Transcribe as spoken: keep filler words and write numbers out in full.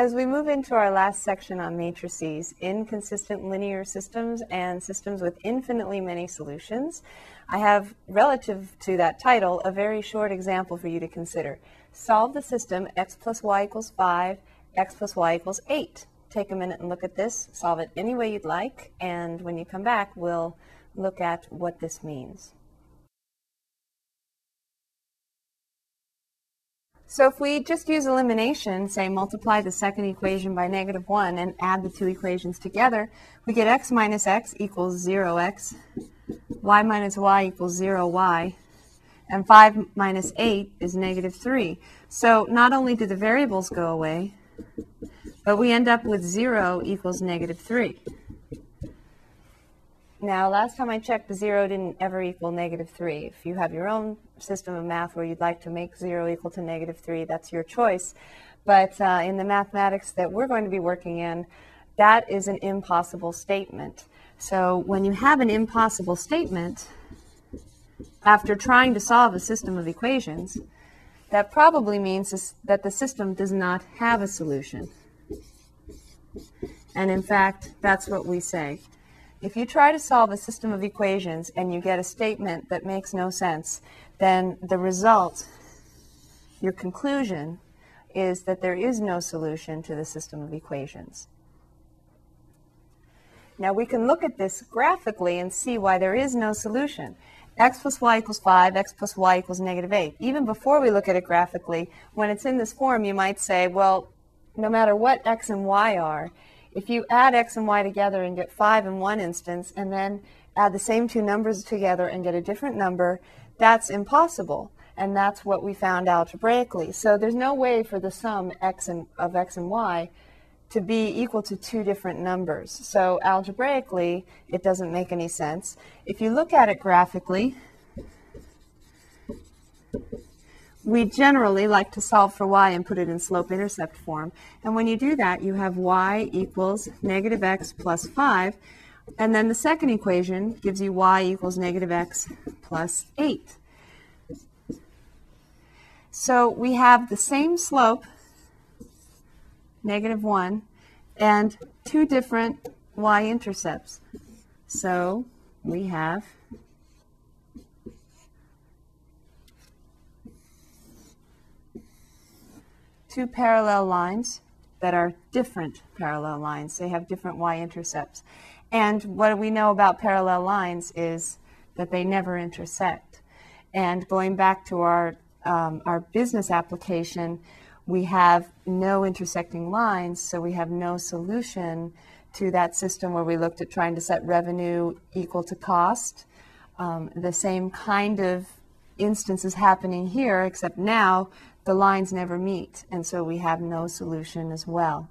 As we move into our last section on matrices, inconsistent linear systems and systems with infinitely many solutions, I have, relative to that title, a very short example for you to consider. Solve the system x plus y equals five, x plus y equals eight. Take a minute and look at this, solve it any way you'd like, and when you come back, we'll look at what this means. So if we just use elimination, say multiply the second equation by negative one and add the two equations together, we get x minus x equals zero x, y minus y equals zero y, and five minus eight is negative three. So not only do the variables go away, but we end up with zero equals negative three. Now, last time I checked, zero didn't ever equal negative three. If you have your own system of math where you'd like to make zero equal to negative three, that's your choice. But uh, in the mathematics that we're going to be working in, that is an impossible statement. So when you have an impossible statement, after trying to solve a system of equations, that probably means that the system does not have a solution. And in fact, that's what we say. If you try to solve a system of equations and you get a statement that makes no sense, then the result, your conclusion, is that there is no solution to the system of equations. Now we can look at this graphically and see why there is no solution. X plus y equals five, x plus y equals negative eight. Even before we look at it graphically, when it's in this form, you might say, well, no matter what x and y are, if you add x and y together and get five in one instance, and then add the same two numbers together and get a different number, that's impossible. And that's what we found algebraically. So there's no way for the sum x and, of x and y to be equal to two different numbers. So algebraically, it doesn't make any sense. If you look at it graphically, we generally like to solve for y and put it in slope-intercept form. And when you do that, you have y equals negative x plus five. And then the second equation gives you y equals negative x plus eight. So we have the same slope, negative one, and two different y-intercepts. So we have two parallel lines that are different parallel lines. They have different y-intercepts. And what we know about parallel lines is that they never intersect. And going back to our, um, our business application, we have no intersecting lines, so we have no solution to that system where we looked at trying to set revenue equal to cost. Um, the same kind of instance is happening here, except now the lines never meet, and so we have no solution as well.